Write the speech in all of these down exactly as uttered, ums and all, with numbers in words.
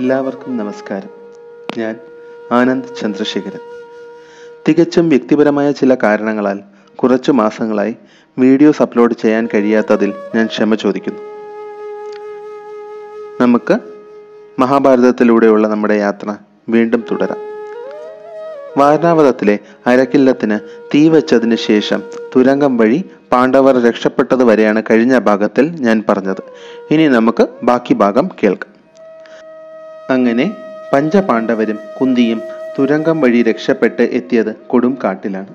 എല്ലാവർക്കും നമസ്കാരം. ഞാൻ ആനന്ദ് ചന്ദ്രശേഖരൻ. തികച്ചും വ്യക്തിപരമായ ചില കാരണങ്ങളാൽ കുറച്ചു മാസങ്ങളായി വീഡിയോസ് അപ്ലോഡ് ചെയ്യാൻ കഴിയാത്തതിൽ ഞാൻ ക്ഷമ ചോദിക്കുന്നു. നമുക്ക് മഹാഭാരതത്തിലൂടെയുള്ള നമ്മുടെ യാത്ര വീണ്ടും തുടരാം. വാരണാവതത്തിലെ അരക്കില്ലത്തിന് തീ വച്ചതിന് ശേഷം തുരങ്കം വഴി പാണ്ഡവർ രക്ഷപ്പെട്ടത് വരെയാണ് കഴിഞ്ഞ ഭാഗത്തിൽ ഞാൻ പറഞ്ഞത്. ഇനി നമുക്ക് ബാക്കി ഭാഗം കേൾക്കാം. അങ്ങനെ പഞ്ചപാണ്ഡവരും കുന്തിയും തുരങ്കം വഴി രക്ഷപ്പെട്ട് എത്തിയത് കൊടും കാട്ടിലാണ്.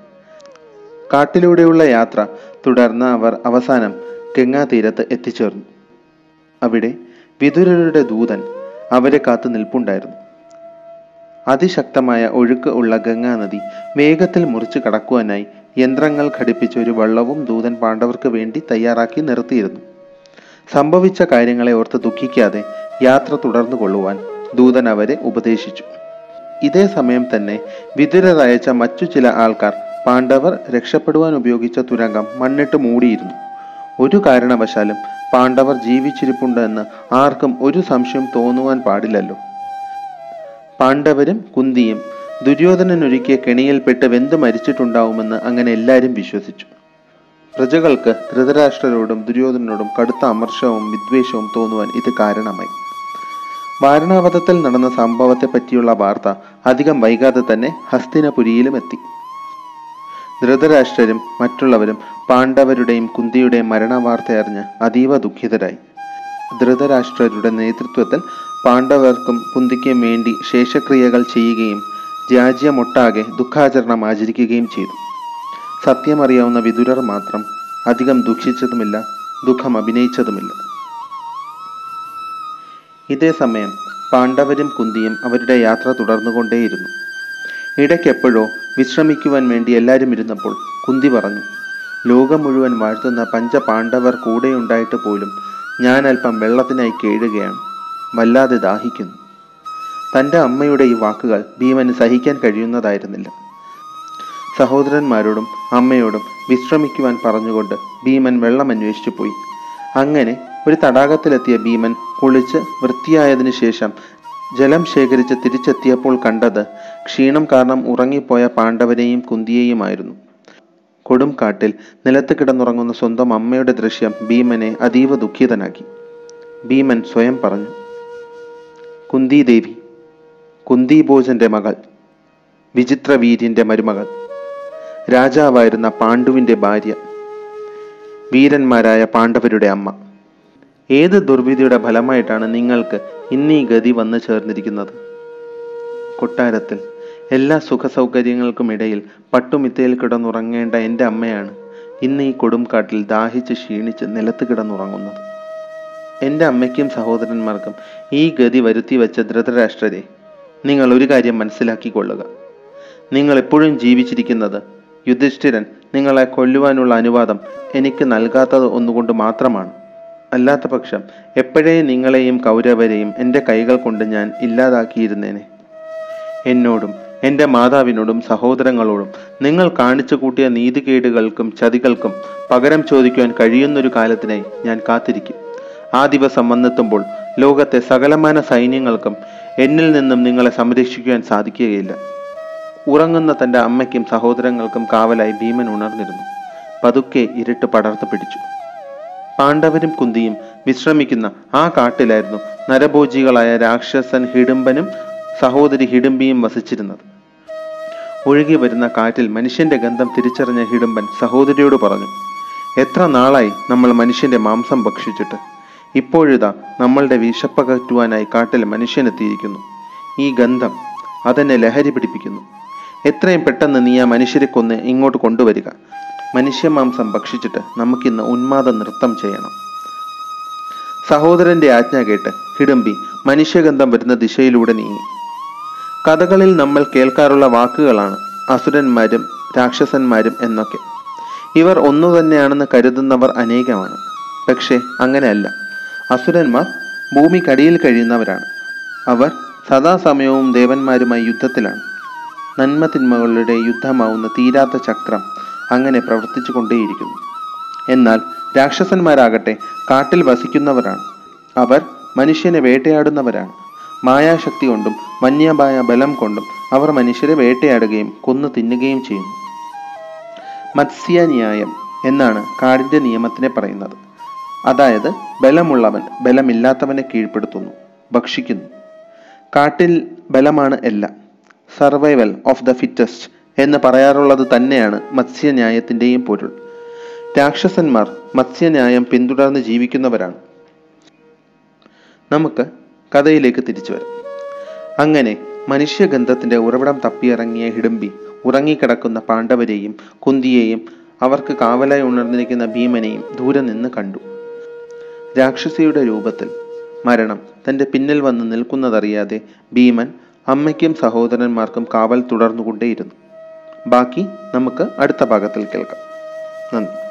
കാട്ടിലൂടെയുള്ള യാത്ര തുടർന്ന് അവർ അവസാനം ഗംഗാ തീരത്ത് എത്തിച്ചേർന്നു. അവിടെ വിതുരരുടെ ദൂതൻ അവരെ കാത്തു നിൽപ്പുണ്ടായിരുന്നു. അതിശക്തമായ ഒഴുക്ക് ഉള്ള ഗംഗാ നദി വേഗത്തിൽ മുറിച്ച് കടക്കുവാനായി യന്ത്രങ്ങൾ ഘടിപ്പിച്ച ഒരു വള്ളവും ദൂതൻ പാണ്ഡവർക്ക് വേണ്ടി തയ്യാറാക്കി നിർത്തിയിരുന്നു. സംഭവിച്ച കാര്യങ്ങളെ ഓർത്ത് ദുഃഖിക്കാതെ യാത്ര തുടർന്നു കൊള്ളുവാൻ ദൂതൻ അവരെ ഉപദേശിച്ചു. ഇതേ സമയം തന്നെ വിതുരർ അയച്ച മറ്റു ചില ആൾക്കാർ പാണ്ഡവർ രക്ഷപ്പെടുവാൻ ഉപയോഗിച്ച തുരങ്കം മണ്ണിട്ട് മൂടിയിരുന്നു. ഒരു കാരണവശാലും പാണ്ഡവർ ജീവിച്ചിരിപ്പുണ്ട് എന്ന് ആർക്കും ഒരു സംശയം തോന്നുവാൻ പാടില്ലല്ലോ. പാണ്ഡവരും കുന്തിയും ദുര്യോധനനൊരുക്കിയ കെണിയിൽപ്പെട്ട് വെന്തു മരിച്ചിട്ടുണ്ടാവുമെന്ന് അങ്ങനെ എല്ലാവരും വിശ്വസിച്ചു. പ്രജകൾക്ക് ധൃതരാഷ്ട്രരോടും ദുര്യോധനോടും കടുത്ത അമർഷവും വിദ്വേഷവും തോന്നുവാൻ ഇത് കാരണമായി. വാരണാവതത്തിൽ നടന്ന സംഭവത്തെ പറ്റിയുള്ള വാർത്ത അധികം വൈകാതെ തന്നെ ഹസ്തിനപുരിയിലും എത്തി. ധൃതരാഷ്ട്രരും മറ്റുള്ളവരും പാണ്ഡവരുടെയും കുന്തിയുടെയും മരണവാർത്തയറിഞ്ഞ് അതീവ ദുഃഖിതരായി. ധൃതരാഷ്ട്രരുടെ നേതൃത്വത്തിൽ പാണ്ഡവർക്കും കുന്തിക്കും വേണ്ടി ശേഷക്രിയകൾ ചെയ്യുകയും രാജ്യമൊട്ടാകെ ദുഃഖാചരണം ആചരിക്കുകയും ചെയ്തു. സത്യമറിയാവുന്ന വിതുരർ മാത്രം അധികം ദുഃഖിച്ചതുമില്ല, ദുഃഖം അഭിനയിച്ചതുമില്ല. ഇതേ സമയം പാണ്ഡവരും കുന്തിയും അവരുടെ യാത്ര തുടർന്നുകൊണ്ടേയിരുന്നു. ഇടയ്ക്കെപ്പോഴോ വിശ്രമിക്കുവാൻ വേണ്ടി എല്ലാവരും ഇരുന്നപ്പോൾ കുന്തി പറഞ്ഞു, ലോകം മുഴുവൻ വാഴ്ത്തുന്ന പഞ്ചപാണ്ഡവർ കൂടെയുണ്ടായിട്ട് പോലും ഞാൻ അല്പം വെള്ളത്തിനായി കേഴുകയാണ്, വല്ലാതെ ദാഹിക്കുന്നു. തൻ്റെ അമ്മയുടെ ഈ വാക്കുകൾ ഭീമന് സഹിക്കാൻ കഴിയുന്നതായിരുന്നില്ല. സഹോദരന്മാരോടും അമ്മയോടും വിശ്രമിക്കുവാൻ പറഞ്ഞുകൊണ്ട് ഭീമൻ വെള്ളം അന്വേഷിച്ചു പോയി. അങ്ങനെ ഒരു തടാകത്തിലെത്തിയ ഭീമൻ കുളിച്ച് വൃത്തിയായതിനു ശേഷം ജലം ശേഖരിച്ച് തിരിച്ചെത്തിയപ്പോൾ കണ്ടത് ക്ഷീണം കാരണം ഉറങ്ങിപ്പോയ പാണ്ഡവരെയും കുന്തിയെയുമായിരുന്നു. കൊടും കാട്ടിൽ നിലത്ത് കിടന്നുറങ്ങുന്ന സ്വന്തം അമ്മയുടെ ദൃശ്യം ഭീമനെ അതീവ ദുഃഖിതനാക്കി. ഭീമൻ സ്വയം പറഞ്ഞു, കുന്തി ദേവി, കുന്തി ഭോജന്റെ മകൾ, വിചിത്ര വീര്യന്റെ മരുമകൾ, രാജാവായിരുന്ന പാണ്ഡുവിൻ്റെ ഭാര്യ, വീരന്മാരായ പാണ്ഡവരുടെ അമ്മ, ഏത് ദുർവിധിയുടെ ഫലമായിട്ടാണ് നിങ്ങൾക്ക് ഇന്നീ ഗതി വന്നു ചേർന്നിരിക്കുന്നത്? കൊട്ടാരത്തിൽ എല്ലാ സുഖസൗകര്യങ്ങൾക്കുമിടയിൽ പട്ടുമിത്തയിൽ കിടന്നുറങ്ങേണ്ട എൻ്റെ അമ്മയാണ് ഇന്ന് ഈ കൊടുംകാട്ടിൽ ദാഹിച്ച് ക്ഷീണിച്ച് നിലത്ത് കിടന്നുറങ്ങുന്നത്. എൻ്റെ അമ്മയ്ക്കും സഹോദരന്മാർക്കും ഈ ഗതി വരുത്തി വെച്ച ധൃതരാഷ്ട്രരെ നിങ്ങൾ ഒരു കാര്യം മനസ്സിലാക്കിക്കൊള്ളുക. നിങ്ങൾ എപ്പോഴും ജീവിച്ചിരിക്കുന്നത് യുധിഷ്ഠിരൻ നിങ്ങളെ കൊല്ലുവാനുള്ള അനുവാദം എനിക്ക് നൽകാത്തത് ഒന്നുകൊണ്ട് മാത്രമാണ്. അല്ലാത്ത പക്ഷം എപ്പോഴേ നിങ്ങളെയും കൗരവരെയും എൻ്റെ കൈകൾ കൊണ്ട് ഞാൻ ഇല്ലാതാക്കിയിരുന്നേനെ. എന്നോടും എൻ്റെ മാതാവിനോടും സഹോദരങ്ങളോടും നിങ്ങൾ കാണിച്ചു കൂട്ടിയ നീതികേടുകൾക്കും ചതികൾക്കും പകരം ചോദിക്കുവാൻ കഴിയുന്നൊരു കാലത്തിനായി ഞാൻ കാത്തിരിക്കും. ആ ദിവസം വന്നെത്തുമ്പോൾ ലോകത്തെ സകലമാന സൈന്യങ്ങൾക്കും എന്നിൽ നിന്നും നിങ്ങളെ സംരക്ഷിക്കുവാൻ സാധിക്കുകയില്ല. ഉറങ്ങുന്ന തൻ്റെ അമ്മയ്ക്കും സഹോദരങ്ങൾക്കും കാവലായി ഭീമൻ ഉണർന്നിരുന്നു. പതുക്കെ ഇരുട്ട് പടർന്നു പിടിച്ചു. പാണ്ഡവരും കുന്തിയും വിശ്രമിക്കുന്ന ആ കാട്ടിലായിരുന്നു നരഭോജികളായ രാക്ഷസൻ ഹിഡിംബനും സഹോദരി ഹിഡിംബിയും വസിച്ചിരുന്നത്. ഒഴുകി വരുന്ന കാറ്റിൽ മനുഷ്യന്റെ ഗന്ധം തിരിച്ചറിഞ്ഞ ഹിഡിംബൻ സഹോദരിയോട് പറഞ്ഞു, എത്ര നാളായി നമ്മൾ മനുഷ്യന്റെ മാംസം ഭക്ഷിച്ചിട്ട്. ഇപ്പോഴിതാ നമ്മളുടെ വിശപ്പകറ്റുവാനായി കാട്ടിൽ മനുഷ്യനെത്തിയിരിക്കുന്നു. ഈ ഗന്ധം അതെന്നെ ലഹരി പിടിപ്പിക്കുന്നു. എത്രയും പെട്ടെന്ന് നീ ആ മനുഷ്യരെ കൊന്ന് ഇങ്ങോട്ട് കൊണ്ടുവരിക. മനുഷ്യമാംസം ഭക്ഷിച്ചിട്ട് നമുക്കിന്ന് ഉന്മാദ നൃത്തം ചെയ്യണം. സഹോദരന്റെ ആജ്ഞ കേട്ട് ഹിഡിംബി മനുഷ്യഗന്ധം വരുന്ന ദിശയിലൂടെ നീങ്ങി. കഥകളിൽ നമ്മൾ കേൾക്കാറുള്ള വാക്കുകളാണ് അസുരന്മാരും രാക്ഷസന്മാരും എന്നൊക്കെ. ഇവർ ഒന്നു തന്നെയാണെന്ന് കരുതുന്നവർ അനേകമാണ്. പക്ഷേ അങ്ങനെയല്ല. അസുരന്മാർ ഭൂമിക്കടിയിൽ കഴിയുന്നവരാണ്. അവർ സദാസമയവും ദേവന്മാരുമായി യുദ്ധത്തിലാണ്. നന്മ തിന്മകളുടെ യുദ്ധമാവുന്ന തീരാത്ത ചക്രം അങ്ങനെ പ്രവർത്തിച്ചു കൊണ്ടേയിരിക്കുന്നു. എന്നാൽ രാക്ഷസന്മാരാകട്ടെ കാട്ടിൽ വസിക്കുന്നവരാണ്. അവർ മനുഷ്യനെ വേട്ടയാടുന്നവരാണ്. മായാശക്തി കൊണ്ടും വന്യമായ ബലം കൊണ്ടും അവർ മനുഷ്യരെ വേട്ടയാടുകയും കൊന്നു തിന്നുകയും ചെയ്യുന്നു. മത്സ്യന്യായം എന്നാണ് കാടിൻ്റെ നിയമത്തിനെ പറയുന്നത്. അതായത് ബലമുള്ളവൻ ബലമില്ലാത്തവനെ കീഴ്പ്പെടുത്തുന്നു, ഭക്ഷിക്കുന്നു. കാട്ടിൽ ബലമാണ് എല്ലാം. സർവൈവൽ ഓഫ് ദ ഫിറ്റസ്റ്റ് എന്ന് പറയാറുള്ളത് തന്നെയാണ് മത്സ്യന്യായത്തിൻ്റെയും പൊരുൾ. രാക്ഷസന്മാർ മത്സ്യന്യായം പിന്തുടർന്ന് ജീവിക്കുന്നവരാണ്. നമുക്ക് കഥയിലേക്ക് തിരിച്ചു വരാം. അങ്ങനെ മനുഷ്യഗന്ധത്തിൻ്റെ ഉറവിടം തപ്പിയിറങ്ങിയ ഹിഡിംബി ഉറങ്ങിക്കിടക്കുന്ന പാണ്ഡവരെയും കുന്തിയെയും അവർക്ക് കാവലായി ഉണർന്നിരിക്കുന്ന ഭീമനെയും ദൂരെ നിന്ന് കണ്ടു. രാക്ഷസിയുടെ രൂപത്തിൽ മരണം തൻ്റെ പിന്നിൽ വന്ന് നിൽക്കുന്നതറിയാതെ ഭീമൻ അമ്മയ്ക്കും സഹോദരന്മാർക്കും കാവൽ തുടർന്നുകൊണ്ടേയിരുന്നു. ബാക്കി നമുക്ക് അടുത്ത ഭാഗത്തിൽ കേൾക്കാം. നന്ദി.